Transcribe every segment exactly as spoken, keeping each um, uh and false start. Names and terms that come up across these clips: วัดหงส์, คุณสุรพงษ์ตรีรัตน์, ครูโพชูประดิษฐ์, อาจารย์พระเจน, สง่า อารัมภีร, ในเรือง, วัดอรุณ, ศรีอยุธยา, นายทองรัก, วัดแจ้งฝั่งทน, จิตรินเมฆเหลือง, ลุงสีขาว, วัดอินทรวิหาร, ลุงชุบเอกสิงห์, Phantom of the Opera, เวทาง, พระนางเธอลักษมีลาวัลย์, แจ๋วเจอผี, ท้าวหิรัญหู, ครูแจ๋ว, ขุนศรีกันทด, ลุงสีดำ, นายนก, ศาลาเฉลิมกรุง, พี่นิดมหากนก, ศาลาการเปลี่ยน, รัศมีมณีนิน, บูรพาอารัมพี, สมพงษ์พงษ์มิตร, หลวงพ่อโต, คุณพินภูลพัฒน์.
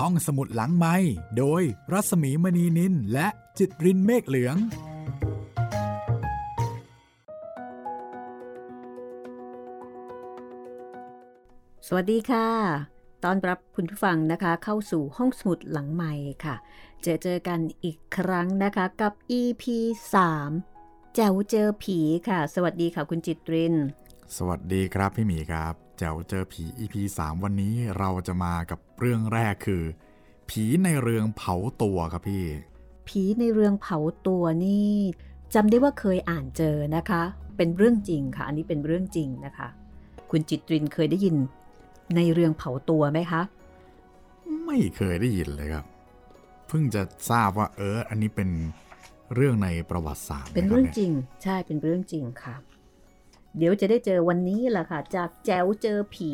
ห้องสมุดหลังไมค์โดยรัศมีมณีนินและจิตรินเมฆเหลืองสวัสดีค่ะต้อนรับคุณผู้ฟังนะคะเข้าสู่ห้องสมุดหลังไมค์ค่ะเจอเจอกันอีกครั้งนะคะกับ อี พี สาม แจ๋วเจอผีค่ะสวัสดีค่ะคุณจิตรินสวัสดีครับพี่หมีครับแจ๋วเจอผี อี พี สาม วันนี้เราจะมากับเรื่องแรกคือผีในเรืองเผาตัวครับพี่ผีในเรืองเผาตัวนี่จำได้ว่าเคยอ่านเจอนะคะเป็นเรื่องจริงค่ะอันนี้เป็นเรื่องจริงนะคะคุณจิตรินเคยได้ยินในเรื่องเผาตัวไหมคะไม่เคยได้ยินเลยครับเพิ่งจะทราบว่าเอออันนี้เป็นเรื่องในประวัติศาสตร์เป็นเรื่องจริงใช่เป็นเรื่องจริงค่ะเดี๋ยวจะได้เจอวันนี้แหละค่ะจากแจ๋วเจอผี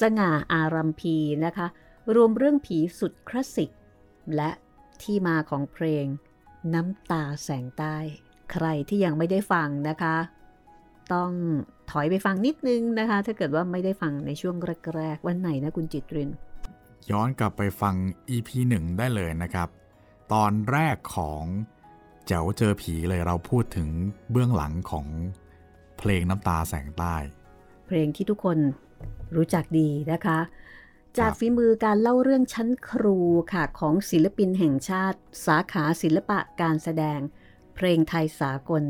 สง่าอารัมพีนะคะรวมเรื่องผีสุดคลาสสิกและที่มาของเพลงน้ำตาแสงใต้ใครที่ยังไม่ได้ฟังนะคะต้องถอยไปฟังนิดนึงนะคะถ้าเกิดว่าไม่ได้ฟังในช่วงแรกๆวันไหนนะคุณจิตรินย้อนกลับไปฟัง อี พี หนึ่ง ได้เลยนะครับตอนแรกของแจ๋วเจอผีเลยเราพูดถึงเบื้องหลังของเพลงน้ำตาแสงใต้เพลงที่ทุกคนรู้จักดีนะคะจากฝีมือการเล่าเรื่องชั้นครูค่ะของศิลปินแห่งชาติสาขาศิลปะการแสดงเพลงไทยสากล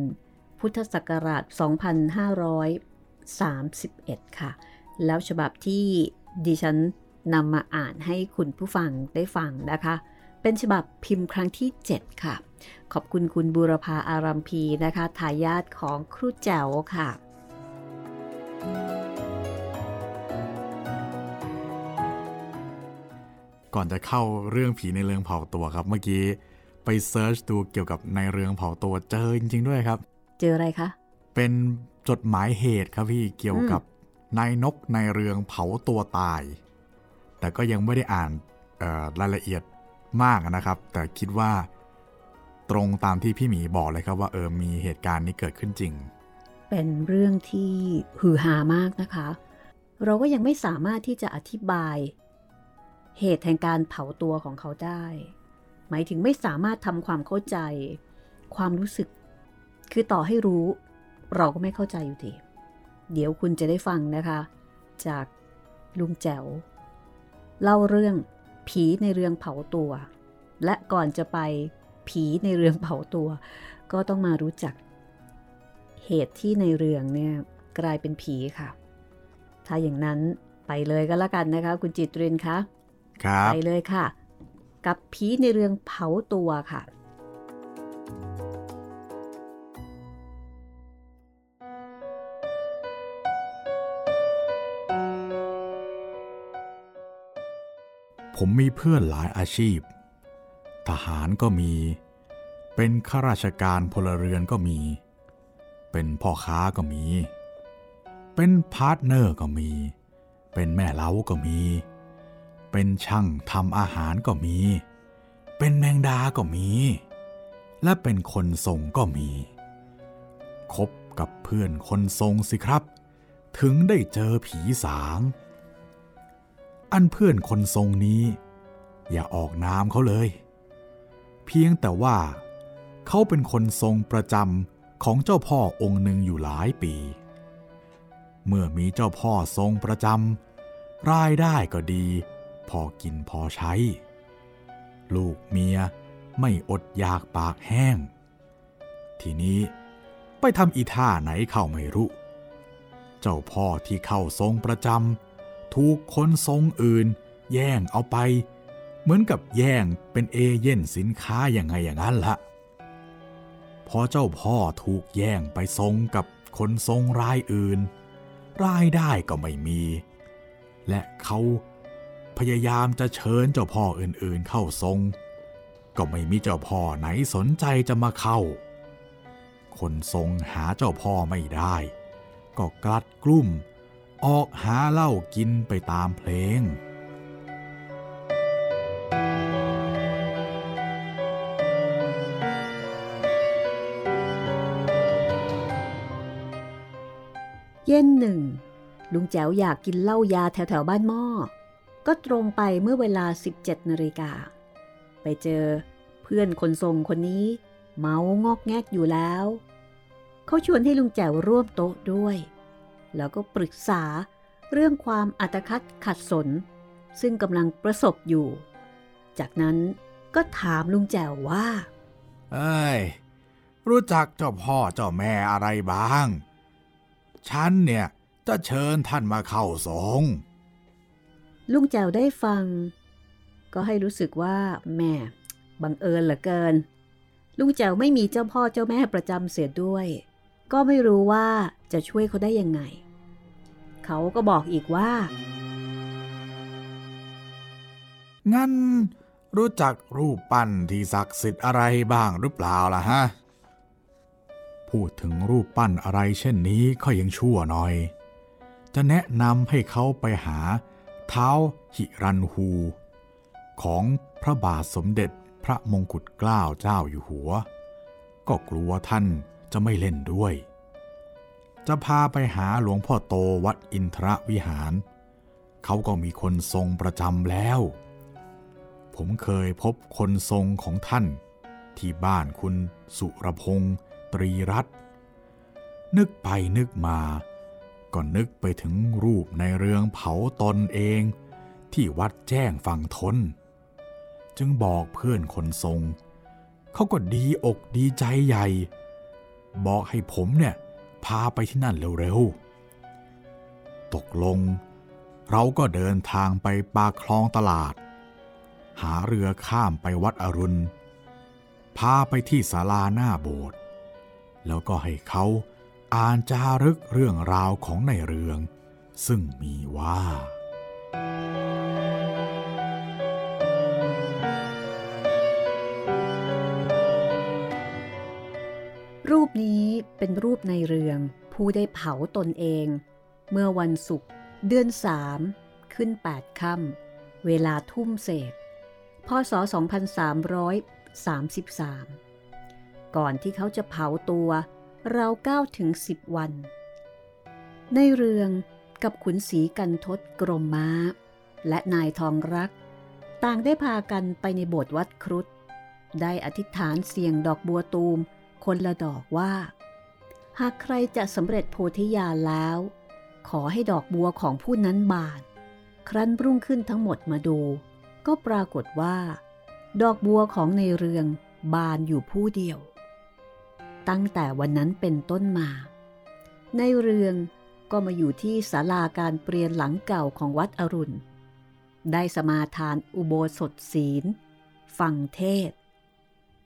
พุทธศักราชสองพันห้าร้อยสามสิบเอ็ดค่ะแล้วฉบับที่ดิฉันนำมาอ่านให้คุณผู้ฟังได้ฟังนะคะเป็นฉบับพิมพ์ครั้งที่เจ็ดค่ะขอบคุณคุณบูรพาอารัมพีนะคะทายาทของครูแจ๋วค่ะก่อนจะเข้าเรื่องผีในเรืองเผาตัวครับเมื่อกี้ไปเซิร์ชดูเกี่ยวกับในเรืองเผาตัวเจอจริงๆด้วยครับเจออะไรคะเป็นจดหมายเหตุครับพี่เกี่ยวกับนายนกในเรืองเผาตัวตายแต่ก็ยังไม่ได้อ่านรายละเอียดมากนะครับแต่คิดว่าตรงตามที่พี่หมีบอกเลยครับว่าเออมีเหตุการณ์นี้เกิดขึ้นจริงเป็นเรื่องที่ฮือฮามากนะคะเราก็ยังไม่สามารถที่จะอธิบายเหตุแห่งการเผาตัวของเขาได้หมายถึงไม่สามารถทำความเข้าใจความรู้สึกคือต่อให้รู้เราก็ไม่เข้าใจอยู่ดีเดี๋ยวคุณจะได้ฟังนะคะจากลุงแจ๋วเล่าเรื่องผีในเรืองเผาตัวและก่อนจะไปผีในเรืองเผาตัวก็ต้องมารู้จักเหตุที่ในเรืองเนี่ยกลายเป็นผีค่ะถ้าอย่างนั้นไปเลยก็แล้วกันนะคะคุณจิตรินคะครับไปเลยค่ะกับผีในเรืองเผาตัวค่ะผมมีเพื่อนหลายอาชีพทหารก็มีเป็นข้าราชการพลเรือนก็มีเป็นพ่อค้าก็มีเป็นพาร์ทเนอร์ก็มีเป็นแม่เล้าก็มีเป็นช่างทำอาหารก็มีเป็นแมงดาก็มีและเป็นคนทรงก็มีคบกับเพื่อนคนทรงสิครับถึงได้เจอผีสางอันเพื่อนคนทรงนี้อย่าออกนามเขาเลยเพียงแต่ว่าเขาเป็นคนทรงประจำของเจ้าพ่อองค์หนึ่งอยู่หลายปีเมื่อมีเจ้าพ่อทรงประจำรายได้ก็ดีพอกินพอใช้ลูกเมียไม่อดอยากปากแห้งทีนี้ไปทำอีท่าไหนเข้าไม่รู้เจ้าพ่อที่เข้าทรงประจำถูกคนทรงอื่นแย่งเอาไปเหมือนกับแย่งเป็นเอเย่นสินค้าอย่างไงอย่างนั้นละพอเจ้าพ่อถูกแย่งไปทรงกับคนทรงรายอื่นรายได้ก็ไม่มีและเขาพยายามจะเชิญเจ้าพ่ออื่นๆเข้าทรงก็ไม่มีเจ้าพ่อไหนสนใจจะมาเข้าคนทรงหาเจ้าพ่อไม่ได้ก็กลัดกลุ้มออกหาเหล้ากินไปตามเพลงเย็นหนึ่งลุงแจ๋วอยากกินเหล้ายาแถวๆบ้านหม้อ ก็ตรงไปเมื่อเวลา สิบเจ็ดนาฬิกาไปเจอเพื่อนคนทรงคนนี้เมางอกแงกอยู่แล้วเขาชวนให้ลุงแจ๋วร่วมโต๊ะด้วยแล้วก็ปรึกษาเรื่องความอัตคัดขัดสนซึ่งกำลังประสบอยู่จากนั้นก็ถามลุงแจ๋วว่าเอ้ยรู้จักเจ้าพ่อเจ้าแม่อะไรบ้างฉันเนี่ยจะเชิญท่านมาเข้าทรงลุงแจ๋วได้ฟังก็ให้รู้สึกว่าแม่บังเอิญเหลือเกินลุงแจ๋วไม่มีเจ้าพ่อเจ้าแม่ประจำเสียด้วยก็ไม่รู้ว่าจะช่วยเขาได้ยังไงเขาก็บอกอีกว่างั้นรู้จักรูปปั้นที่ศักดิ์สิทธิ์อะไรบ้างหรือเปล่าล่ะฮะพูดถึงรูปปั้นอะไรเช่นนี้ก็ยังชั่วหน่อยจะแนะนำให้เขาไปหาท้าวหิรันหูของพระบาทสมเด็จพระมงกุฎเกล้าเจ้าอยู่หัวก็กลัวท่านจะไม่เล่นด้วยจะพาไปหาหลวงพ่อโตวัดอินทรวิหารเขาก็มีคนทรงประจำแล้วผมเคยพบคนทรงของท่านที่บ้านคุณสุรพงษ์ตรีรัตน์นึกไปนึกมาก็นึกไปถึงรูปในเรืองเผาตนเองที่วัดแจ้งฝั่งทนจึงบอกเพื่อนคนทรงเขาก็ดีอกดีใจใหญ่บอกให้ผมเนี่ยพาไปที่นั่นเร็วๆตกลงเราก็เดินทางไปปากคลองตลาดหาเรือข้ามไปวัดอรุณพาไปที่ศาลาหน้าโบสถ์แล้วก็ให้เขาอ่านจารึกเรื่องราวของในเรืองซึ่งมีว่ารูปนี้เป็นรูปในเรืองผู้ได้เผาตนเองเมื่อวันศุกร์เดือนสามขึ้นแปดค่ำเวลาทุ่มเศษพ.ศ.สองพันสามร้อยสามสิบสามก่อนที่เขาจะเผาตัวราวเก้าถึงสิบวันในเรืองกับขุนศรีกันทดกรมม้าและนายทองรักต่างได้พากันไปในโบสถ์วัดครุฑได้อธิษฐานเสี่ยงดอกบัวตูมคนละดอกว่าหากใครจะสำเร็จโพธิญาณแล้วขอให้ดอกบัวของผู้นั้นบานครั้นรุ่งขึ้นทั้งหมดมาดูก็ปรากฏว่าดอกบัวของในเรืองบานอยู่ผู้เดียวตั้งแต่วันนั้นเป็นต้นมาในเรืองก็มาอยู่ที่ศาลาการเปลี่ยนหลังเก่าของวัดอรุณได้สมาทานอุโบสถศีลฟังเทศ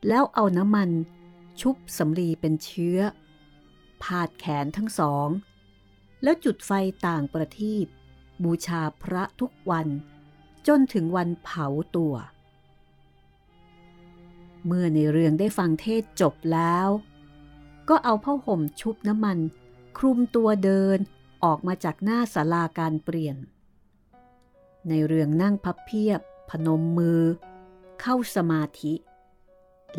แล้วเอาน้ำมันชุบสำลีเป็นเชื้อพาดแขนทั้งสองแล้วจุดไฟต่างประทีปบูชาพระทุกวันจนถึงวันเผาตัวเมื่อในเรื่องได้ฟังเทศจบแล้วก็เอาผ้าห่มชุบน้ำมันคลุมตัวเดินออกมาจากหน้าศาลาการเปลี่ยนในเรื่องนั่งพับเพียบพนมมือเข้าสมาธิ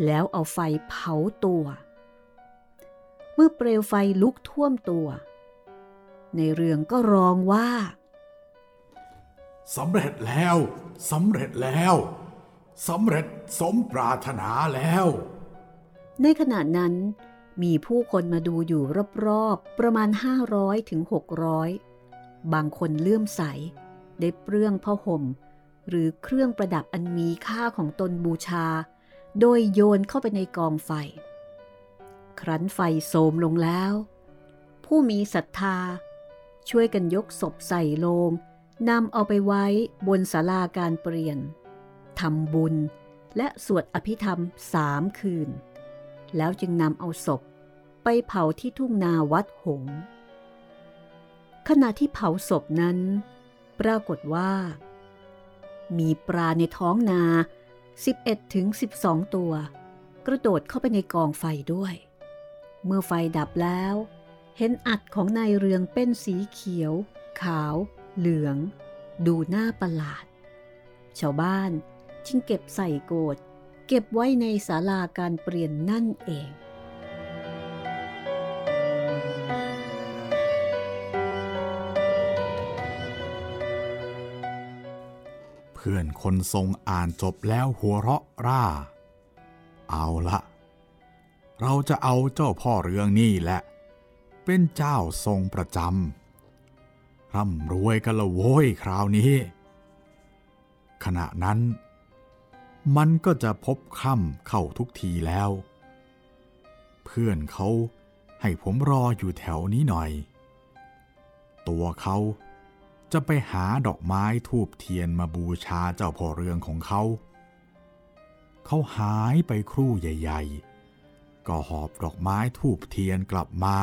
แล้วเอาไฟเผาตัวเมื่อเปลวไฟลุกท่วมตัวในเรื่องก็ร้องว่าสำเร็จแล้วสำเร็จแล้วสำเร็จสมปรารถนาแล้วในขณะนั้นมีผู้คนมาดูอยู่รอบๆประมาณห้าร้อยถึงหกร้อยบางคนเลื่อมใสได้เปลื้องผ้าห่มหรือเครื่องประดับอันมีค่าของตนบูชาโดยโยนเข้าไปในกองไฟครั้นไฟโสมลงแล้วผู้มีศรัทธาช่วยกันยกศพใส่โลงนำเอาไปไว้บนศาลาการเปลี่ยนทำบุญและสวดอภิธรรมสามคืนแล้วจึงนำเอาศพไปเผาที่ทุ่งนาวัดหงส์ขณะที่เผาศพนั้นปรากฏว่ามีปลาในท้องนา สิบเอ็ดถึงสิบสอง ตัวกระโดดเข้าไปในกองไฟด้วยเมื่อไฟดับแล้วเห็นอัฐของนายเรืองเป็นสีเขียวขาวเหลืองดูน่าประหลาดชาวบ้านจึงเก็บใส่โกรธเก็บไว้ในศาลาการเปลี่ยนนั่นเอง เพื่อนคนทรงอ่านจบแล้วหัวเราะร่าเอาละเราจะเอาเจ้าพ่อเรืองนี่แหละเป็นเจ้าทรงประจำร่ำรวยกันละโว้ยคราวนี้ขณะนั้นมันก็จะพบค่ำเข้าทุกทีแล้วเพื่อนเขาให้ผมรออยู่แถวนี้หน่อยตัวเขาจะไปหาดอกไม้ธูปเทียนมาบูชาเจ้าพ่อเรืองของเขาเขาหายไปครู่ใหญ่ๆก็หอบดอกไม้ธูปเทียนกลับมา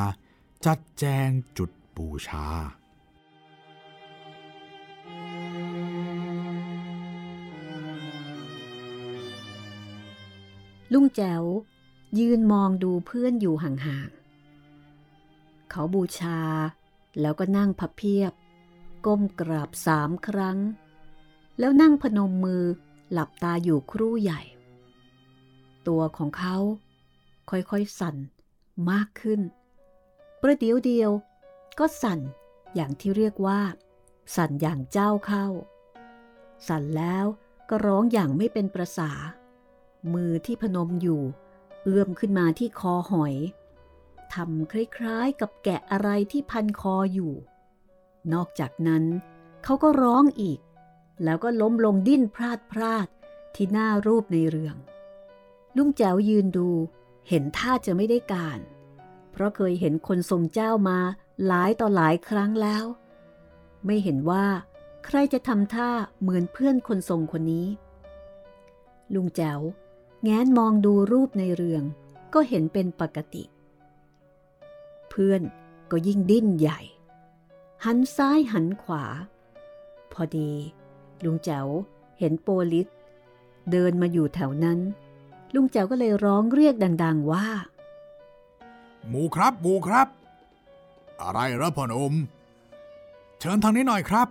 จัดแจงจุดบูชาลุงแจ๋วยืนมองดูเพื่อนอยู่ห่างๆเขาบูชาแล้วก็นั่งพับเพียบก้มกราบสามครั้งแล้วนั่งพนมมือหลับตาอยู่ครู่ใหญ่ตัวของเขาค่อยๆสั่นมากขึ้นประเดี๋ยวเดียวก็สั่นอย่างที่เรียกว่าสั่นอย่างเจ้าเข้าสั่นแล้วก็ร้องอย่างไม่เป็นประสามือที่พนมอยู่เอื้อมขึ้นมาที่คอหอยทำคล้ายๆกับแกะอะไรที่พันคออยู่นอกจากนั้นเขาก็ร้องอีกแล้วก็ล้มลงดิ้นพลาดพลาดที่หน้ารูปในเรืองลุงแจ๋วยืนดูเห็นท่าจะไม่ได้การเพราะเคยเห็นคนทรงเจ้ามาหลายต่อหลายครั้งแล้วไม่เห็นว่าใครจะทำท่าเหมือนเพื่อนคนทรงคนนี้ลุงแจ๋วแง้มมองดูรูปในเรืองก็เห็นเป็นปกติเพื่อนก็ยิ่งดิ้นใหญ่หันซ้ายหันขวาพอดีลุงแจ๋วเห็นโปลิสเดินมาอยู่แถวนั้นลุงแจ๋วก็เลยร้องเรียกดังๆว่าหมูครับหมูครับอะไรเหรอพ่อหนุ่มเชิญทางนี้หน่อยครับ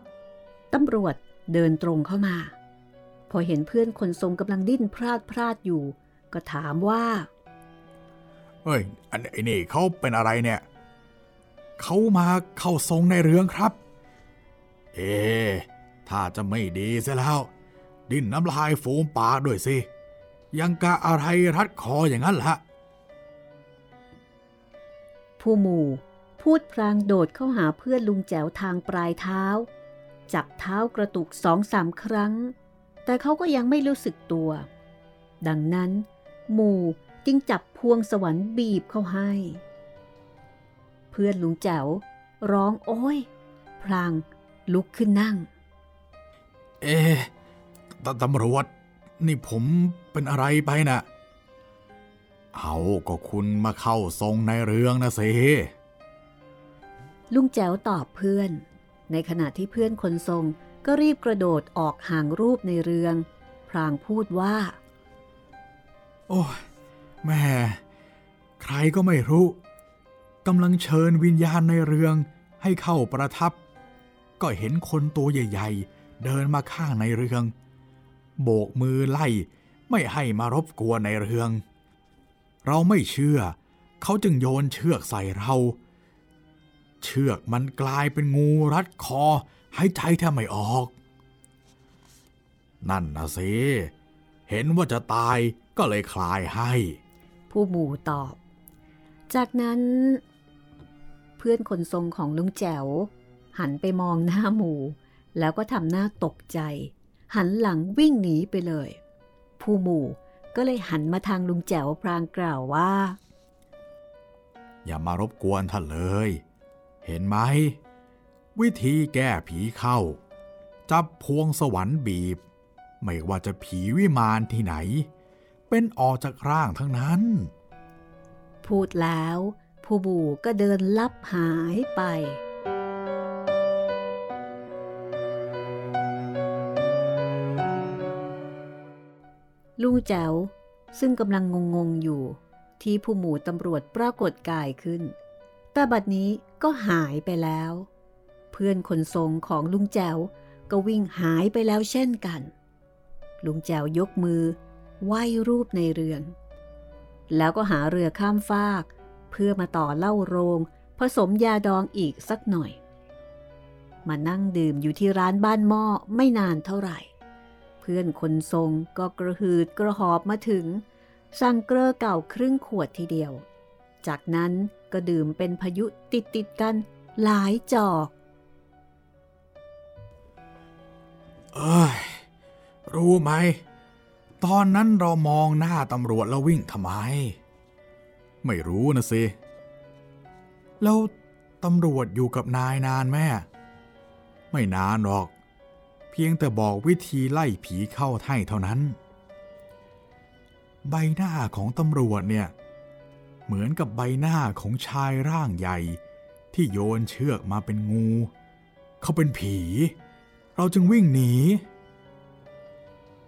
ตำรวจเดินตรงเข้ามาพอเห็นเพื่อนคนทรงกำลังดิ้นพลาดพลาดอยู่ก็ถามว่าเฮ้ยอันนี้เขาเป็นอะไรเนี่ยเขามาเข้าทรงในเรืองครับเอ๊ะถ้าจะไม่ดีซะแล้วดิ้นน้ำลายฟูมปากด้วยสิยังกะอะไรรัดคออย่างนั้นล่ะผู้หมู่พูดพลางโดดเข้าหาเพื่อนลุงแจ๋วทางปลายเท้าจับเท้ากระตุกสองสามครั้งแต่เขาก็ยังไม่รู้สึกตัวดังนั้นหมู่จึงจับพวงสวรรค์บีบเข้าให้เพื่อนลุงแจ๋วร้องโอ้ยพลางลุกขึ้นนั่งเอ๊ะตำรวจนี่ผมเป็นอะไรไปน่ะเอาก็คุณมาเข้าทรงในเรื่องนะสิลุงแจ๋วตอบเพื่อนในขณะที่เพื่อนคนทรงก็รีบกระโดดออกห่างรูปในเรืองพลางพูดว่าโอ้ยแม่ใครก็ไม่รู้กำลังเชิญวิญญาณในเรืองให้เข้าประทับก็เห็นคนตัวใหญ่ๆเดินมาข้างในเรืองโบกมือไล่ไม่ให้มารบกวนในเรืองเราไม่เชื่อเขาจึงโยนเชือกใส่เราเชือกมันกลายเป็นงูรัดคอหายใจแทบไม่ออกนั่นนะสิเห็นว่าจะตายก็เลยคลายให้ผู้หมู่ตอบจากนั้นเพื่อนคนทรงของลุงแจ๋วหันไปมองหน้าหมู่แล้วก็ทำหน้าตกใจหันหลังวิ่งหนีไปเลยผู้หมู่ก็เลยหันมาทางลุงแจ๋วพลางกล่าวว่าอย่ามารบกวนท่านเลยเห็นไหมวิธีแก้ผีเข้าจับพวงสวรรค์บีบไม่ว่าจะผีวิมานที่ไหนเป็นออกจากร่างทั้งนั้นพูดแล้วผู้บู่ก็เดินลับหายไปลุงแจ๋วซึ่งกำลังงงๆอยู่ที่ผู้หมู่ตำรวจปรากฏกายขึ้นแต่บัดนี้ก็หายไปแล้วเพื่อนคนทรงของลุงแจ๋วก็วิ่งหายไปแล้วเช่นกันลุงแจ๋วยกมือไหว้รูปในเรืองแล้วก็หาเรือข้ามฟากเพื่อมาต่อเหล้าโรงผสมยาดองอีกสักหน่อยมานั่งดื่มอยู่ที่ร้านบ้านหม้อไม่นานเท่าไหร่ เพื่อนคนทรงก็กระหืดกระหอบมาถึงสั่งเกลือเก่าครึ่งขวดทีเดียวจากนั้นก็ดื่มเป็นพายุติดติดกันหลายจอกเอ้ยรู้ไหมตอนนั้นเรามองหน้าตำรวจแล้ววิ่งทำไมไม่รู้นะสิแล้วตำรวจอยู่กับนายนานแม่ไม่นานหรอกเพียงแต่บอกวิธีไล่ผีเข้าให้เท่านั้นใบหน้าของตำรวจเนี่ยเหมือนกับใบหน้าของชายร่างใหญ่ที่โยนเชือกมาเป็นงูเขาเป็นผีเราจึงวิ่งหนี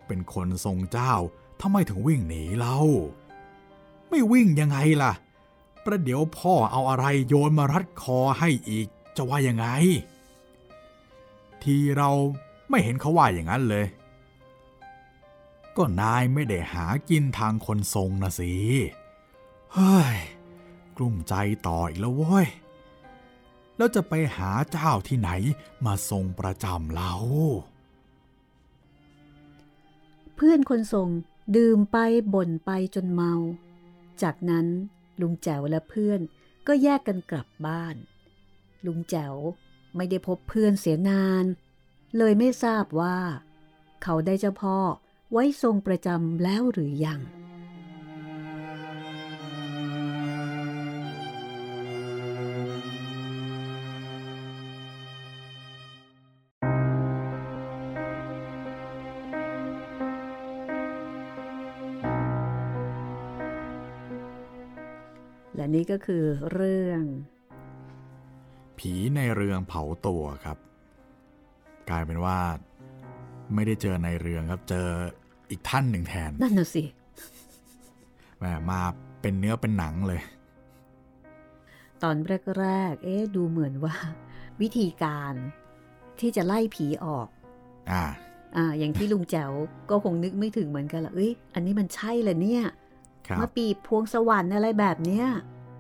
เป็นคนทรงเจ้าทำไมถึงวิ่งหนีเราไม่วิ่งยังไงล่ะประเดี๋ยวพ่อเอาอะไรโยนมารัดคอให้อีกจะว่ายังไงทีเราไม่เห็นเขาว่าอย่างนั้นเลยก็นายไม่ได้หากินทางคนทรงนะสิเฮ้ยกลุ้มใจต่ออีกแล้วเว้ยแล้วจะไปหาเจ้าที่ไหนมาทรงประจำเราเพื่อนคนทรงดื่มไปบ่นไปจนเมาจากนั้นลุงแจ๋วและเพื่อนก็แยกกันกลับบ้านลุงแจ๋วไม่ได้พบเพื่อนเสียนานเลยไม่ทราบว่าเขาได้เจ้าพ่อไว้ทรงประจำแล้วหรือยังและนี่ก็คือเรื่องผีในเรืองเผาตัวครับกลายเป็นว่าไม่ได้เจอในเรืองครับเจออีกท่านหนึ่งแทนนั่นน่ะสิแหมมาเป็นเนื้อเป็นหนังเลยตอนแรกๆเอ๊ะดูเหมือนว่าวิธีการที่จะไล่ผีออกอ่าอ่าอย่างที่ลุงแจ๋วก็คงนึกไม่ถึงเหมือนกันล่ะเอ้ยอันนี้มันใช่แหละเนี่ยมะปีพวงสวรรค์อะไรแบบเนี้ย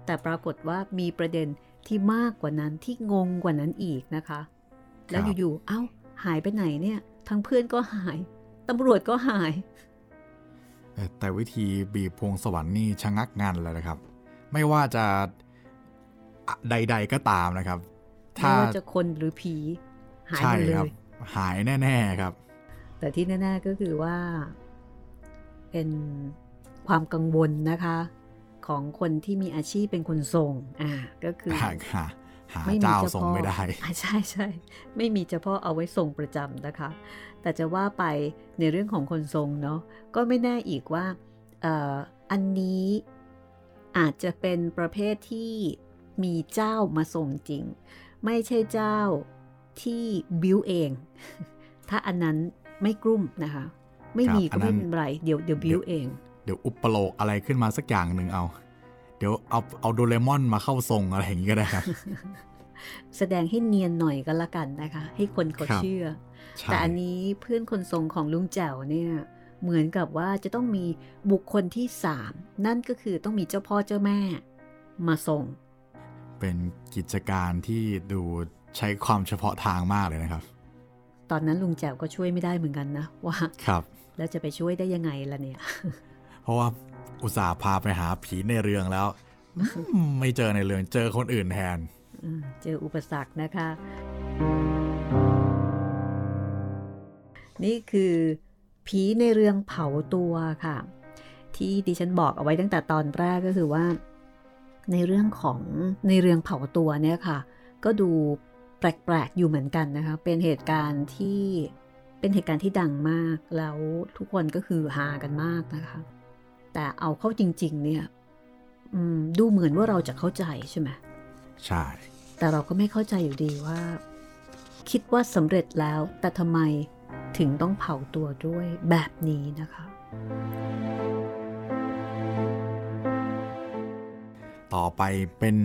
แต่ปรากฏว่ามีประเด็นที่มากกว่านั้นที่งงกว่านั้นอีกนะคะแล้วอยู่ๆเอ้าหายไปไหนเนี่ยทั้งเพื่อนก็หายตำรวจก็หายแต่วิธีบีบพวงสวรรค์นี่ชะงักงันเลยนะครับไม่ว่าจะใดๆก็ตามนะครับถ้าจะคนหรือผีหายไปเลยหายแน่ๆครับแต่ที่แน่ๆก็คือว่าเป็นความกังวลนะคะของคนที่มีอาชีพเป็นคนทรงอ่าก็คือหาเจ้าทรงไม่ได้ใช่ใช่ไม่มีเฉพาะเอาไว้ทรงประจำนะคะแต่จะว่าไปในเรื่องของคนทรงเนาะก็ไม่แน่อีกว่าเอ่ออันนี้อาจจะเป็นประเภทที่มีเจ้ามาทรงจริงไม่ใช่เจ้าที่บิ้วเองถ้าอันนั้นไม่กลุ้มนะคะไม่มีก็ไม่เป็นไรเดี๋ยวเดี๋ยวบิ้วเองเดี๋ยวอุปโลกอะไรขึ้นมาสักอย่างหนึ่งเอาเดี๋ยวเอาเอาโดเรมอนมาเข้าทรงอะไรอย่างนี้ก็ได้ครับแสดงให้เนียนหน่อยก็แล้วกันนะคะให้คนเขาเชื่อแต่อันนี้เพื่อนคนทรงของลุงแจ๋วเนี่ยเหมือนกับว่าจะต้องมีบุคคลที่สามนั่นก็คือต้องมีเจ้าพ่อเจ้าแม่มาทรงเป็นกิจการที่ดูใช้ความเฉพาะทางมากเลยนะครับตอนนั้นลุงแจ๋วก็ช่วยไม่ได้เหมือนกันนะว่าแล้วจะไปช่วยได้ยังไงล่ะเนี่ยเพราะว่าอุตส่าห์พาไปหาผีในเรืองแล้วไม่เจอในเรืองเจอคนอื่นแทนเจออุปสรรคนะคะนี่คือผีในเรืองเผาตัวค่ะที่ดิฉันบอกเอาไว้ตั้งแต่ตอนแรกก็คือว่าในเรื่องของในเรืองเผาตัวเนี่ยค่ะก็ดูแปลกๆอยู่เหมือนกันนะคะเป็นเหตุการณ์ที่เป็นเหตุการณ์ที่ดังมากแล้วทุกคนก็คือฮากันมากนะคะแต่เอาเข้าจริงๆเนี่ยดูเหมือนว่าเราจะเข้าใจใช่ไหมใช่แต่เราก็ไม่เข้าใจอยู่ดีว่าคิดว่าสำเร็จแล้วแต่ทำไมถึงต้องเผาตัวด้วยแบบนี้นะคะต่อไปเป็น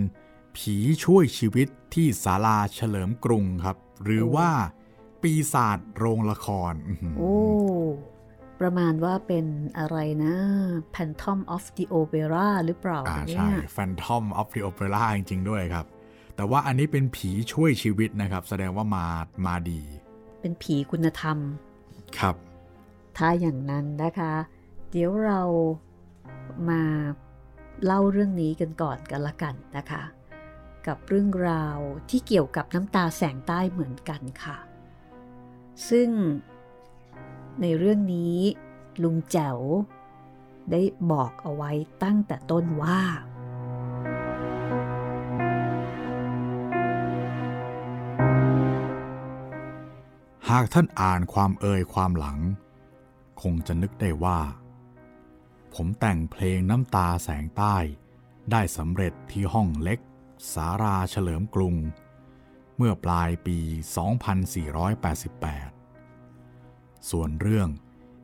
ผีช่วยชีวิตที่ศาลาเฉลิมกรุงครับหรือว่าปีศาจโรงละครโอ้ประมาณว่าเป็นอะไรนะ Phantom of the Opera หรือเปล่าอ่าใช่ Phantom of the Opera จริงๆด้วยครับแต่ว่าอันนี้เป็นผีช่วยชีวิตนะครับแสดงว่ามามาดีเป็นผีคุณธรรมครับ ถ้าอย่างนั้นนะคะเดี๋ยวเรามาเล่าเรื่องนี้กันก่อนกันละกันนะคะกับเรื่องราวที่เกี่ยวกับน้ำตาแสงใต้เหมือนกันค่ะซึ่งในเรื่องนี้ลุงแจ๋วได้บอกเอาไว้ตั้งแต่ต้นว่าหากท่านอ่านความเอ่ยความหลังคงจะนึกได้ว่าผมแต่งเพลงน้ำตาแสงใต้ได้สำเร็จที่ห้องเล็กสาราเฉลิมกรุงเมื่อปลายปีสองพันสี่ร้อยแปดสิบแปดส่วนเรื่อง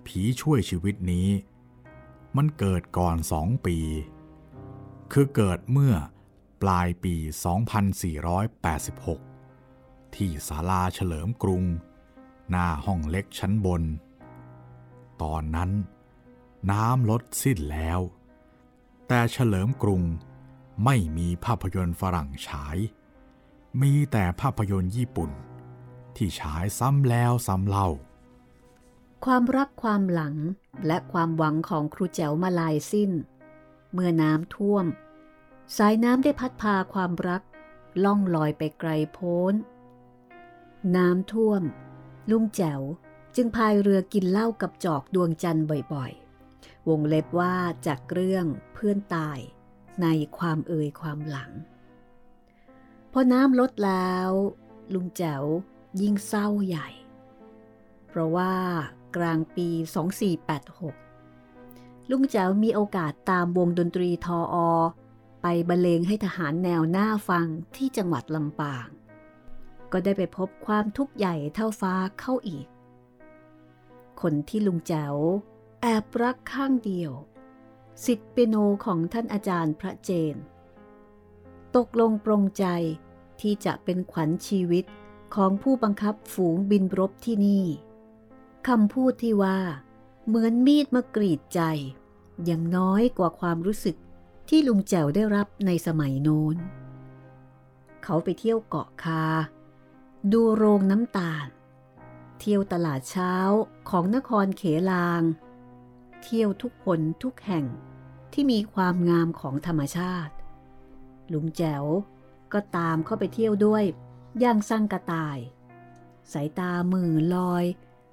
ผีช่วยชีวิตนี้มันเกิดก่อนสองปีคือเกิดเมื่อปลายปีสองพันสี่ร้อยแปดสิบหกที่ศาลาเฉลิมกรุงหน้าห้องเล็กชั้นบนตอนนั้นน้ำลดสิ้นแล้วแต่เฉลิมกรุงไม่มีภาพยนตร์ฝรั่งฉายมีแต่ภาพยนตร์ญี่ปุ่นที่ฉายซ้ำแล้วซ้ำเล่าความรักความหลังและความหวังของครูแจ๋วมาลายสิ้นเมื่อน้ำท่วมสายน้ำได้พัดพาความรักล่องลอยไปไกลโพ้นน้ำท่วมลุงแจ๋วจึงพายเรือกินเหล้ากับจอกดวงจันทร์บ่อยๆวงเล็บว่าจากเรื่องเพื่อนตายในความเอ่ยความหลังพอน้ำลดแล้วลุงแจ๋วยิ่งเศร้าใหญ่เพราะว่ากลางปีสองพันสี่ร้อยแปดสิบหกลุงแจ๋วมีโอกาสตามวงดนตรีทออไปบรรเลงให้ทหารแนวหน้าฟังที่จังหวัดลำปางก็ได้ไปพบความทุกข์ใหญ่เท่าฟ้าเข้าอีกคนที่ลุงแจ๋วแอบรักข้างเดียวศิษย์เปียโนของท่านอาจารย์พระเจนตกลงปรงใจที่จะเป็นขวัญชีวิตของผู้บังคับฝูงบินรบที่นี่คำพูดที่ว่าเหมือนมีดมากรีดใจอย่างน้อยกว่าความรู้สึกที่ลุงแจ๋วได้รับในสมัยโน้นเขาไปเที่ยวเกาะคาดูโรงน้ำตาลเที่ยวตลาดเช้าของนครเขลางเที่ยวทุกคนทุกแห่งที่มีความงามของธรรมชาติลุงแจ๋วก็ตามเข้าไปเที่ยวด้วยอย่างสังกะตายสายตาหมื่นลอย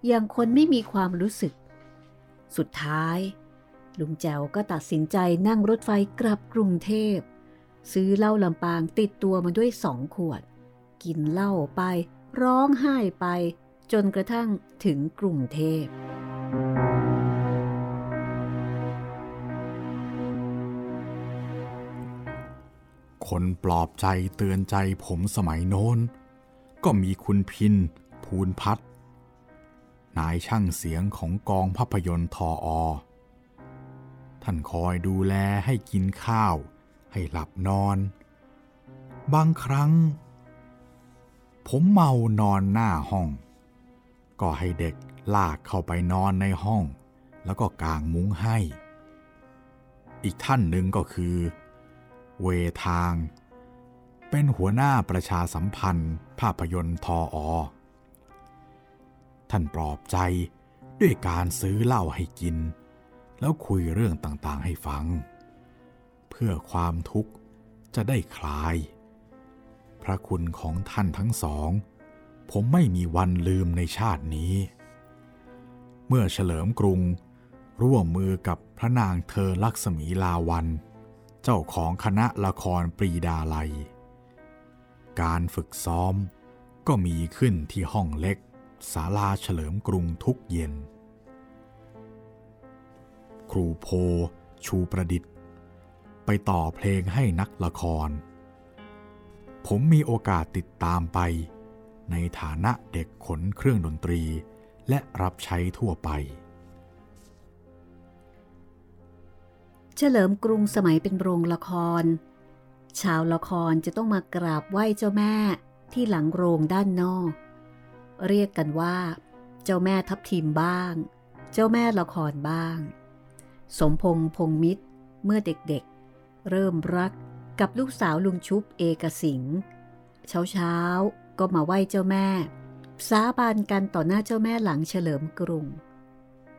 อย่างคนไม่มีความรู้สึกสุดท้ายลุงแจ๋วก็ตัดสินใจนั่งรถไฟกลับกรุงเทพซื้อเหล้าลำปางติดตัวมาด้วยสองขวดกินเหล้าไปร้องไห้ไปจนกระทั่งถึงกรุงเทพคนปลอบใจเตือนใจผมสมัยโน้นก็มีคุณพินภูลพัฒน์นายช่างเสียงของกองภาพยนตร์ทออท่านคอยดูแลให้กินข้าวให้หลับนอนบางครั้งผมเมานอนหน้าห้องก็ให้เด็กลากเข้าไปนอนในห้องแล้วก็กางมุ้งให้อีกท่านหนึ่งก็คือเวทางเป็นหัวหน้าประชาสัมพันธ์ภาพยนตร์ทออท่านปลอบใจด้วยการซื้อเหล้าให้กินแล้วคุยเรื่องต่างๆให้ฟังเพื่อความทุกข์จะได้คลายพระคุณของท่านทั้งสองผมไม่มีวันลืมในชาตินี้เมื่อเฉลิมกรุงร่วมมือกับพระนางเธอลักษมีลาวัลย์เจ้าของคณะละครปรีดาลัยการฝึกซ้อมก็มีขึ้นที่ห้องเล็กศาลาเฉลิมกรุงทุกเย็นครูโพชูประดิษฐ์ไปต่อเพลงให้นักละครผมมีโอกาสติดตามไปในฐานะเด็กขนเครื่องดนตรีและรับใช้ทั่วไปเฉลิมกรุงสมัยเป็นโรงละครชาวละครจะต้องมากราบไหว้เจ้าแม่ที่หลังโรงด้านนอกเรียกกันว่าเจ้าแม่ทับทิมบ้างเจ้าแม่ละครบ้างสมพงษ์พงษ์มิตรเมื่อเด็กๆเริ่มรักกับลูกสาวลุงชุบเอกสิงห์เช้าๆก็มาไหว้เจ้าแม่สาบานกันต่อหน้าเจ้าแม่หลังเฉลิมกรุง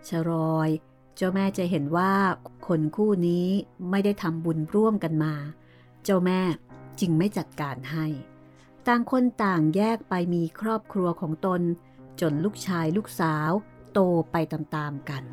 ชรอยเจ้าแม่จะเห็นว่าคนคู่นี้ไม่ได้ทำบุญร่วมกันมาเจ้าแม่จึงไม่จัดการให้ต่างคนต่างแยกไปมีครอบครัวของตนจนลูกชายลูกสาวโตไปตามๆกัน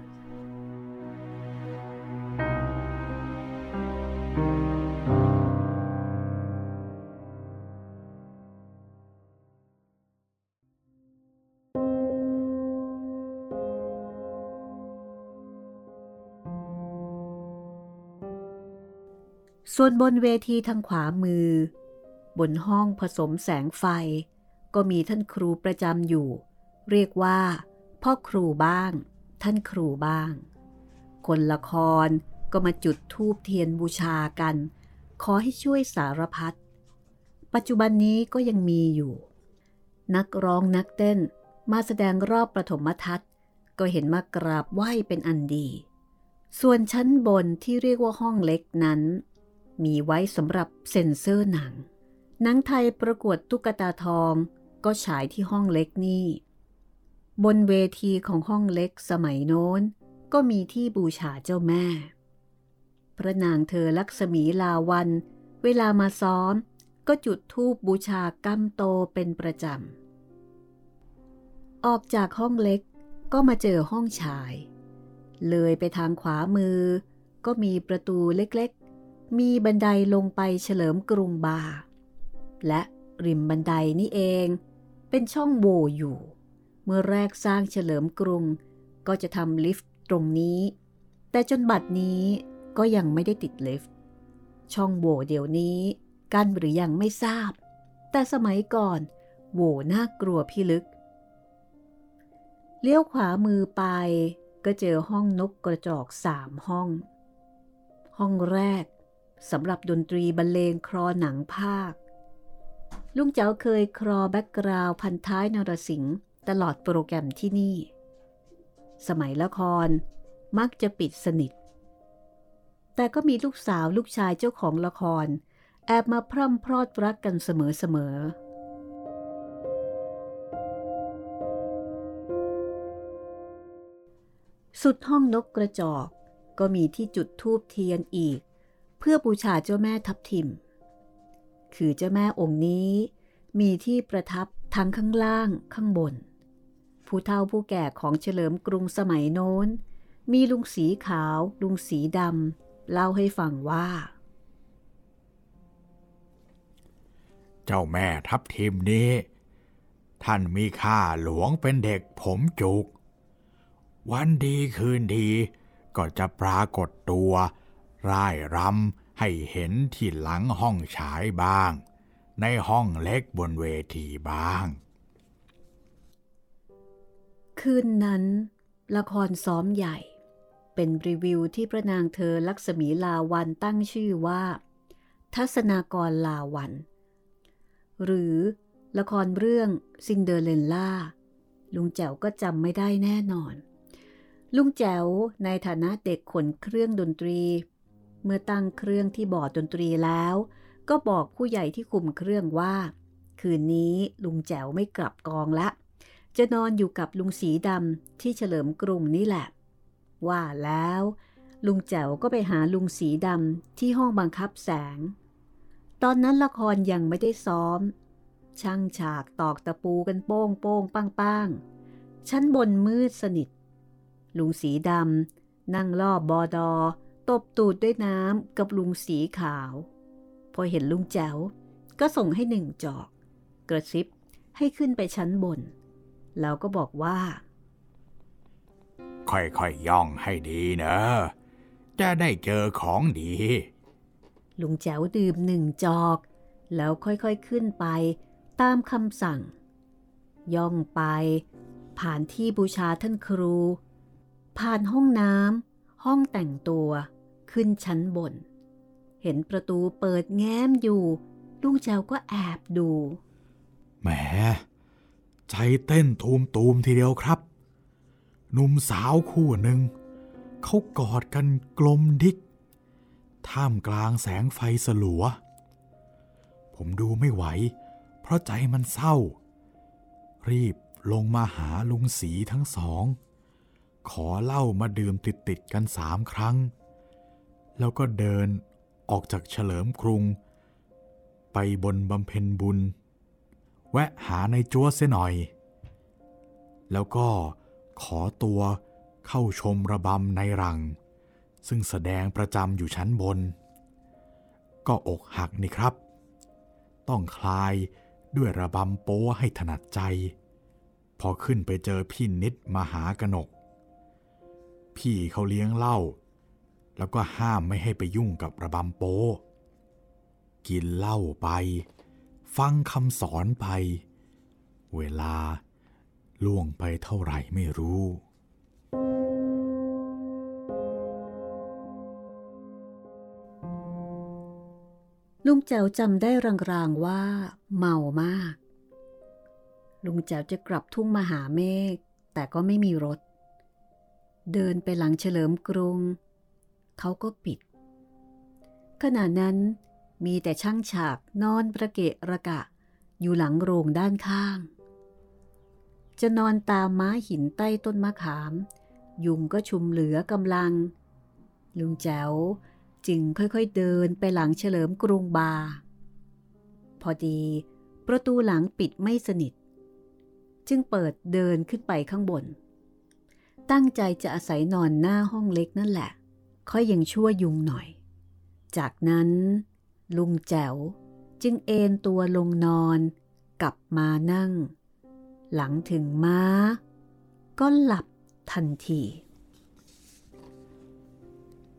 ส่วนบนเวทีทางขวามือบนห้องผสมแสงไฟก็มีท่านครูประจำอยู่เรียกว่าพ่อครูบ้างท่านครูบ้างคนละครก็มาจุดธูปเทียนบูชากันขอให้ช่วยสารพัดปัจจุบันนี้ก็ยังมีอยู่นักร้องนักเต้นมาแสดงรอบปฐมทัศน์ก็เห็นมากราบไหว้เป็นอันดีส่วนชั้นบนที่เรียกว่าห้องเล็กนั้นมีไว้สำหรับเซ็นเซอร์หนังหนังไทยประกวดตุ๊กตาทองก็ฉายที่ห้องเล็กนี่บนเวทีของห้องเล็กสมัยโน้นก็มีที่บูชาเจ้าแม่พระนางเธอลักษมีลาวันเวลามาซ้อมก็จุดธูปบูชากำโตเป็นประจำออกจากห้องเล็กก็มาเจอห้องฉายเลยไปทางขวามือก็มีประตูเล็กๆมีบันไดลงไปเฉลิมกรุงบาและริมบันไดนี่เองเป็นช่องโหว่อยู่เมื่อแรกสร้างเฉลิมกรุงก็จะทำลิฟต์ตรงนี้แต่จนบัดนี้ก็ยังไม่ได้ติดลิฟต์ช่องโหว่เดี๋ยวนี้กั้นหรือยังไม่ทราบแต่สมัยก่อนโหว่น่ากลัวพิลึกเลี้ยวขวามือไปก็เจอห้องนกกระจอกสามห้องห้องแรกสำหรับดนตรีบรรเลงคลอหนังภาคลุงเจ้าเคยคลอแบ็กกราวด์พันท้ายนรสิงห์ตลอดโปรแกรมที่นี่สมัยละครมักจะปิดสนิทแต่ก็มีลูกสาวลูกชายเจ้าของละครแอบมาพร่ำพรอดรักกันเสมอๆสุดห้องนกกระจอกก็มีที่จุดธูปเทียนอีกเพื่อบูชาเจ้าแม่ทับทิมคือเจ้าแม่องค์นี้มีที่ประทับทั้งข้างล่างข้างบนผู้เฒ่าผู้แก่ของเฉลิมกรุงสมัยโน้นมีลุงสีขาวลุงสีดำเล่าให้ฟังว่าเจ้าแม่ทับทิมนี้ท่านมีข้าหลวงเป็นเด็กผมจุกวันดีคืนดีก็จะปรากฏตัวร่ายรำให้เห็นที่หลังห้องฉายบ้างในห้องเล็กบนเวทีบ้างคืนนั้นละครซ้อมใหญ่เป็นรีวิวที่พระนางเธอลักษมีลาวันตั้งชื่อว่าทัศนากรลาวันหรือละครเรื่องซินเดอเรลล่าลุงแจ๋วก็จำไม่ได้แน่นอนลุงแจ๋วในฐานะเด็กขนเครื่องดนตรีเมื่อตั้งเครื่องที่บอร์ดดนตรีแล้วก็บอกผู้ใหญ่ที่คุมเครื่องว่าคืนนี้ลุงแจ๋วไม่กลับกองละจะนอนอยู่กับลุงสีดำที่เฉลิมกรุงนี่แหละว่าแล้วลุงแจ๋วก็ไปหาลุงสีดำที่ห้องบังคับแสงตอนนั้นละครยังไม่ได้ซ้อมช่างฉากตอกตะปูกันโป้งโป้งปังปังชั้นบนมืดสนิทลุงสีดำนั่งล่อบอดอตบตูดด้วยน้ำกับลุงสีขาวพอเห็นลุงแจ๋วก็ส่งให้หนึ่งจอกกระซิบให้ขึ้นไปชั้นบนแล้วก็บอกว่าค่อยๆ ย, ย่องให้ดีเนอะจะได้เจอของดีลุงแจ๋วดื่มหนึ่งจอกแล้วค่อยๆขึ้นไปตามคำสั่งย่องไปผ่านที่บูชาท่านครูผ่านห้องน้ำห้องแต่งตัวขึ้นชั้นบนเห็นประตูเปิดแง้มอยู่ลุงแจ๋วก็แอบดูแหมใจเต้นตูมตูมทีเดียวครับหนุ่มสาวคู่หนึ่งเขากอดกันกลมดิกท่ามกลางแสงไฟสลัวผมดูไม่ไหวเพราะใจมันเศร้ารีบลงมาหาลุงสีทั้งสอง ขอเหล้ามาดื่มติดๆกันสามครั้งแล้วก็เดินออกจากเฉลิมกรุงไปบนบำเพ็ญบุญแวะหาในจั๊วเสียหน่อยแล้วก็ขอตัวเข้าชมระบำในรังซึ่งแสดงประจำอยู่ชั้นบนก็อกหักนี่ครับต้องคลายด้วยระบำโป๊ให้ถนัดใจพอขึ้นไปเจอพี่นิดมหากนกพี่เขาเลี้ยงเหล้าแล้วก็ห้ามไม่ให้ไปยุ่งกับระบำโป๊กินเหล้าไปฟังคำสอนไปเวลาล่วงไปเท่าไหร่ไม่รู้ลุงแจ๋วจำได้รางๆว่าเมามากลุงแจ๋วจะกลับทุ่งมหาเมฆแต่ก็ไม่มีรถเดินไปหลังเฉลิมกรุงเขาก็ปิดขณะนั้นมีแต่ช่างฉากนอนประเกะระกะอยู่หลังโรงด้านข้างจะนอนตามม้าหินใต้ต้นมะขามยุงก็ชุมเหลือกำลังลุงแจ๋วจึงค่อยๆเดินไปหลังเฉลิมกรุงบาร์พอดีประตูหลังปิดไม่สนิทจึงเปิดเดินขึ้นไปข้างบนตั้งใจจะอาศัยนอนหน้าห้องเล็กนั่นแหละค่อยยังชั่วยุงหน่อยจากนั้นลุงแจ๋วจึงเอนตัวลงนอนกลับมานั่งหลังถึงม้าก็หลับทันที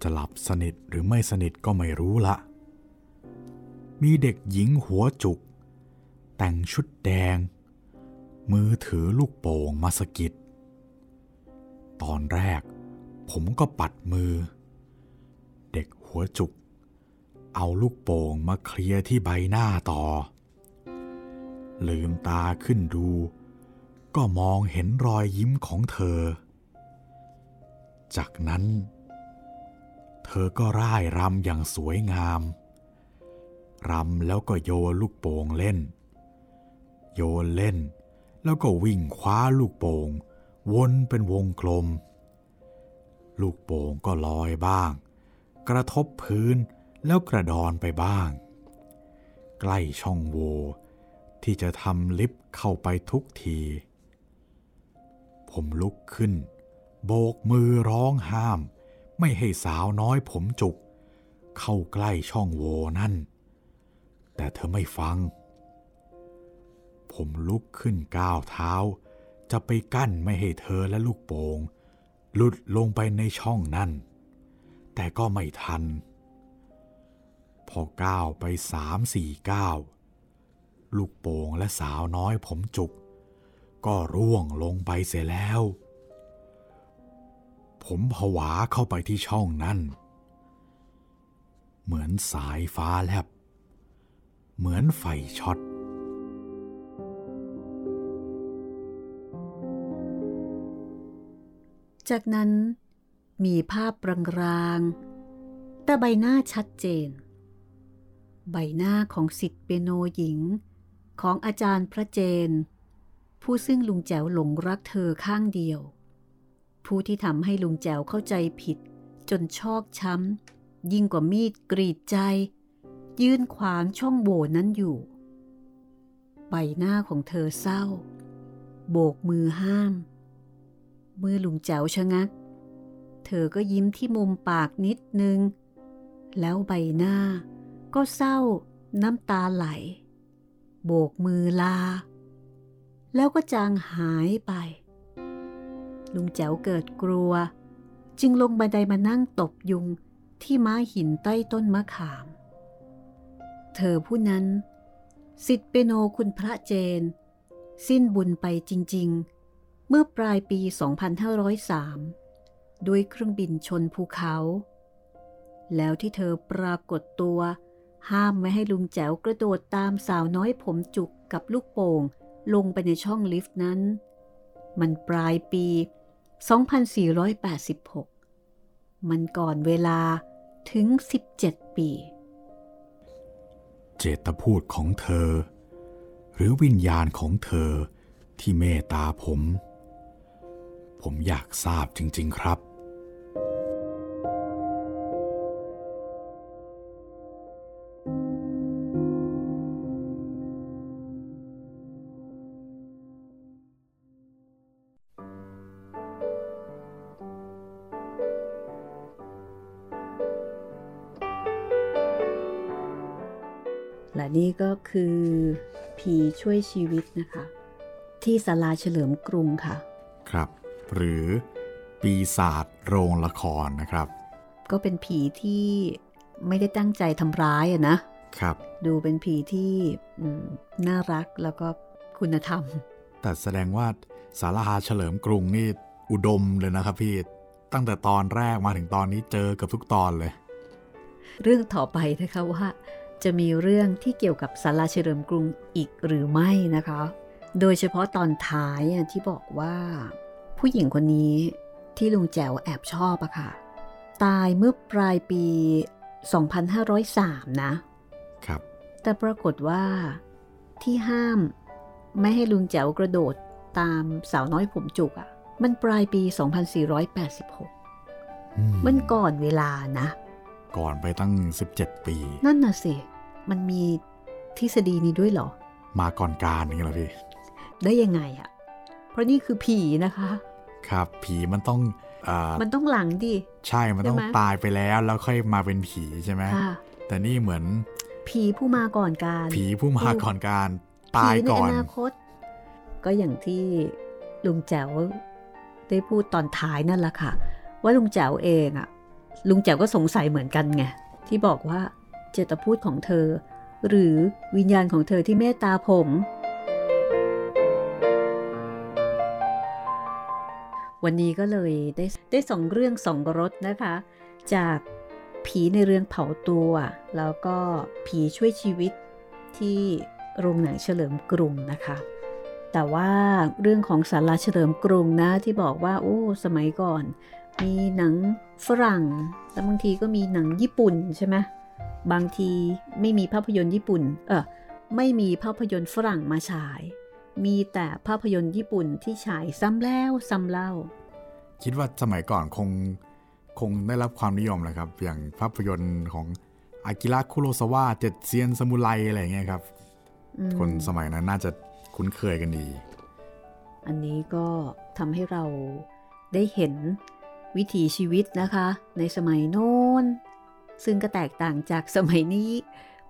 จะหลับสนิทหรือไม่สนิทก็ไม่รู้ละมีเด็กหญิงหัวจุกแต่งชุดแดงมือถือลูกโป่งมาสะกิดตอนแรกผมก็ปัดมือเด็กหัวจุกเอาลูกโป่งมาเคลียร์ที่ใบหน้าต่อลืมตาขึ้นดูก็มองเห็นรอยยิ้มของเธอจากนั้นเธอก็ร่ายรำอย่างสวยงามรำแล้วก็โยนลูกโป่งเล่นโยนเล่นแล้วก็วิ่งคว้าลูกโป่งวนเป็นวงกลมลูกโป่งก็ลอยบ้างกระทบพื้นแล้วกระดอนไปบ้างใกล้ช่องโหว่ที่จะทำลิฟต์เข้าไปทุกทีผมลุกขึ้นโบกมือร้องห้ามไม่ให้สาวน้อยผมจุกเข้าใกล้ช่องโหว่นั่นแต่เธอไม่ฟังผมลุกขึ้นก้าวเท้าจะไปกั้นไม่ให้เธอและลูกโป่งหลุดลงไปในช่องนั้นแต่ก็ไม่ทันพอก้าวไปสามสี่ก้าวลูกโป่งและสาวน้อยผมจุกก็ร่วงลงไปเสียแล้วผมผวาเข้าไปที่ช่องนั้นเหมือนสายฟ้าแลบเหมือนไฟช็อตจากนั้นมีภาพรางๆแต่ใบหน้าชัดเจนใบหน้าของศิษย์เปียโนหญิงของอาจารย์พระเจนผู้ซึ่งลุงแจ๋วหลงรักเธอข้างเดียวผู้ที่ทำให้ลุงแจ๋วเข้าใจผิดจนชอกช้ำยิ่งกว่ามีดกรีดใจยืนขวางช่องโหว่นั้นอยู่ใบหน้าของเธอเศร้าโบกมือห้ามเมื่อลุงแจ๋วชะงักเธอก็ยิ้มที่มุมปากนิดนึงแล้วใบหน้าก็เศร้าน้ำตาไหลโบกมือลาแล้วก็จางหายไปลุงแจ๋วเกิดกลัวจึงลงบันไดมานั่งตบยุงที่ม้าหินใต้ต้นมะขามเธอผู้นั้นศิษย์เปียโนคุณพระเจนสิ้นบุญไปจริงๆเมื่อปลายปีสองพันห้าร้อยสามด้วยเครื่องบินชนภูเขาแล้วที่เธอปรากฏตัวห้ามไม่ให้ลุงแจ๋วกระโดดตามสาวน้อยผมจุกกับลูกโป่งลงไปในช่องลิฟต์นั้นมันปลายปีสองพันสี่ร้อยแปดสิบหกมันก่อนเวลาถึงสิบเจ็ดปีเจตพูดของเธอหรือวิญญาณของเธอที่เมตตาผมผ ผมอยากทราบจริงๆครับและนี่ก็คือผีช่วยชีวิตนะคะที่ศาลาเฉลิมกรุงค่ะครับหรือปีศาจโรงละครนะครับก็เป็นผีที่ไม่ได้ตั้งใจทำร้ายอะนะครับดูเป็นผีที่น่ารักแล้วก็คุณธรรมแต่แสดงว่าศาลาเฉลิมกรุงนี่อุดมเลยนะครับพี่ตั้งแต่ตอนแรกมาถึงตอนนี้เจอกับทุกตอนเลยเรื่องต่อไปนะคะว่าจะมีเรื่องที่เกี่ยวกับศาลาเฉลิมกรุงอีกหรือไม่นะคะโดยเฉพาะตอนท้ายที่บอกว่าผู้หญิงคนนี้ที่ลุงแจ๋วแอบชอบอะค่ะตายเมื่อปลายปีสองพันห้าร้อยสามนะครับแต่ปรากฏว่าที่ห้ามไม่ให้ลุงแจ๋วกระโดดตามสาวน้อยผมจุกอะมันปลายปีสองพันสี่ร้อยแปดสิบหกมันก่อนเวลานะก่อนไปตั้งสิบเจ็ดปีนั่นน่ะสิมันมีทฤษฎีนี้ด้วยเหรอมาก่อนการอย่างนี้เหรอพี่ได้ยังไงอ่ะเพราะนี่คือผีนะคะครับผีมันต้องเอ่อมันต้องหลังดิใช่มันต้องตายไปแล้วแล้วค่อยมาเป็นผีใช่ไหมแต่นี่เหมือนผีผู้มาก่อนการผีผู้มาก่อนการตายก่อนอนาคตก็อย่างที่ลุงแจ๋วได้พูดตอนท้ายนั่นแหละค่ะว่าลุงแจ๋วเองอ่ะลุงแจ๋วก็สงสัยเหมือนกันไงที่บอกว่าเจตพูดของเธอหรือวิญญาณของเธอที่เมตตาผมวันนี้ก็เลยได้ได้สองเรื่องสองรสนะคะจากผีในเรือนเผาตัวแล้วก็ผีช่วยชีวิตที่โรงหนังเฉลิมกรุงนะคะแต่ว่าเรื่องของศาลาเฉลิมกรุงนะที่บอกว่าโอ้สมัยก่อนมีหนังฝรั่งแล้วบางทีก็มีหนังญี่ปุ่นใช่ไหมบางทีไม่มีภาพยนตร์ญี่ปุ่นเออไม่มีภาพยนตร์ฝรั่งมาฉายมีแต่ภาพยนตร์ญี่ปุ่นที่ฉายซ้ำแล้วซ้ำเล่าคิดว่าสมัยก่อนคงคงได้รับความนิยมเลยครับอย่างภาพยนตร์ของอากิระคุโรซาวะเจ็ดเซียนซามูไรอะไรอย่างเงี้ยครับคนสมัยนั้นน่าจะคุ้นเคยกันดีอันนี้ก็ทำให้เราได้เห็นวิถีชีวิตนะคะในสมัยโน้นซึ่งก็แตกต่างจากสมัยนี้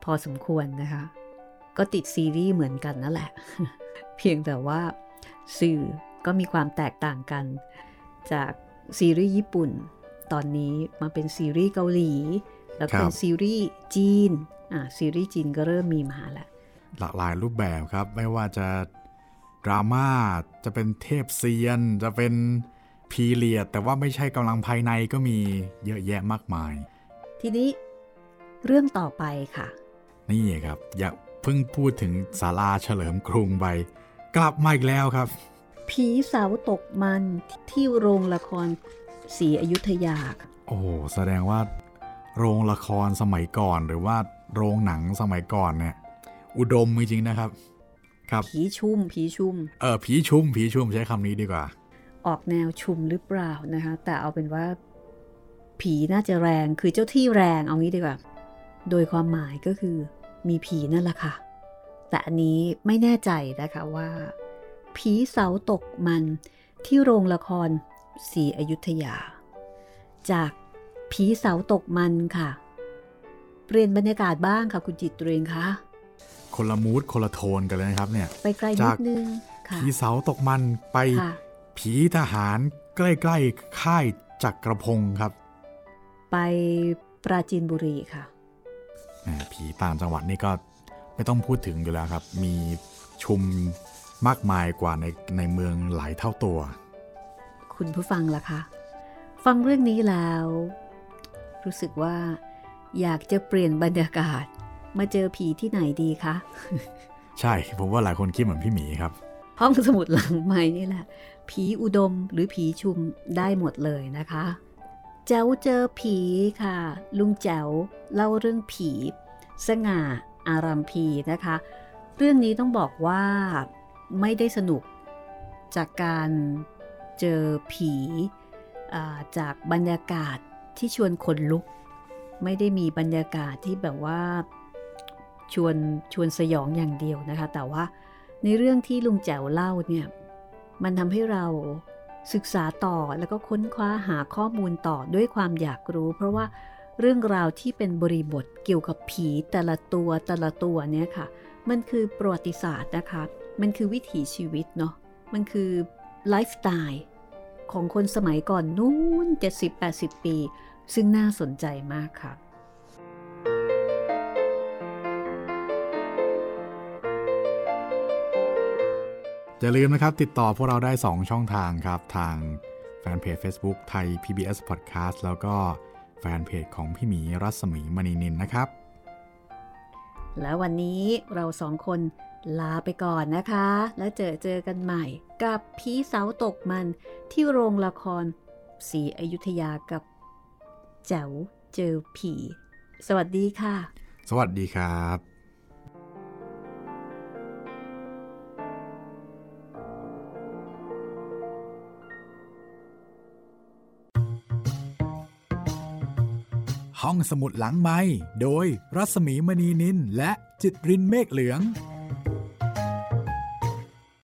พอสมควรนะคะก็ติดซีรีส์เหมือนกันนั่นแหละเพียงแต่ว่าสื่อก็มีความแตกต่างกันจากซีรีส์ญี่ปุ่นตอนนี้มาเป็นซีรีส์เกาหลีแล้วเป็นซีรีส์จีนอ่ะซีรีส์จีนก็เริ่มมีมาแล้วหลากหลายรูปแบบครับไม่ว่าจะดราม่าจะเป็นเทพเซียนจะเป็นพีเรียดแต่ว่าไม่ใช่กำลังภายในก็มีเยอะแยะมากมายทีนี้เรื่องต่อไปค่ะนี่ครับอย่าเพิ่งพูดถึงศาลาเฉลิมกรุงไปกลับมาอีกแล้วครับผีเสาตกมันที่โรงละครศรีอยุธยาโอ้โหแสดงว่าโรงละครสมัยก่อนหรือว่าโรงหนังสมัยก่อนเนี่ยอุดมจริงๆนะครับครับผีชุ่มผีชุ่มเออผีชุ่มผีชุ่มใช้คำนี้ดีกว่าออกแนวชุมหรือเปล่านะคะแต่เอาเป็นว่าผีน่าจะแรงคือเจ้าที่แรงเอางี้ดีกว่าโดยความหมายก็คือมีผีนั่นแหละค่ะแต่อันนี้ไม่แน่ใจนะคะว่าผีเสาตกมันที่โรงละครศรีอยุธยาจากผีเสาตกมันค่ะเปลี่ยนบรรยากาศบ้างค่ะคุณจิตเรียนคะคนละมูดคนละโทนกันเลยนะครับเนี่ยไปไกลนิดนึงค่ะผีเสาตกมันไปผีทหารใกล้ๆค่ายจักรพงศ์ครับไปปราจีนบุรีค่ะผีต่างจังหวัดนี่ก็ไม่ต้องพูดถึงอยู่แล้วครับมีชุมมากมายกว่าในในเมืองหลายเท่าตัวคุณผู้ฟังล่ะคะฟังเรื่องนี้แล้วรู้สึกว่าอยากจะเปลี่ยนบรรยากาศมาเจอผีที่ไหนดีคะใช่ผมว่าหลายคนคิดเหมือนพี่หมีครับห้องสมุดหลังใหม่นี่แหละผีอุดมหรือผีชุมได้หมดเลยนะคะแจ๋วเจอผีค่ะลุงแจ๋วเล่าเรื่องผีสง่าอารัมพีนะคะเรื่องนี้ต้องบอกว่าไม่ได้สนุกจากการ เจอผีจากบรรยากาศที่ชวนขนลุกไม่ได้มีบรรยากาศที่แบบว่าชวนชวนสยองอย่างเดียวนะคะแต่ว่าในเรื่องที่ลุงแจ๋วเล่าเนี่ยมันทำให้เราศึกษาต่อแล้วก็ค้นคว้าหาข้อมูลต่อด้วยความอยากรู้เพราะว่าเรื่องราวที่เป็นบริบทเกี่ยวกับผีแต่ละตัวแต่ละตัวเนี่ยค่ะมันคือประวัติศาสตร์นะคะมันคือวิถีชีวิตเนาะมันคือไลฟ์สไตล์ของคนสมัยก่อนนู้น เจ็ดสิบแปดสิบ ปีซึ่งน่าสนใจมากค่ะอย่าลืมนะครับติดต่อพวกเราได้สองช่องทางครับทางแฟนเพจ Facebook ไทย พี บี เอส Podcast แล้วก็แฟนเพจของพี่หมีรัศมีมณีนินนะครับแล้ววันนี้เราสองคนลาไปก่อนนะคะแล้วเจอเจอกันใหม่กับผีเสาตกมันที่โรงละครศรีอยุธยากับแจ๋วเจอผีสวัสดีค่ะสวัสดีครับห้องสมุดหลังไมค์โดยรัศมีมณีนินและจิตรินเมฆเหลือง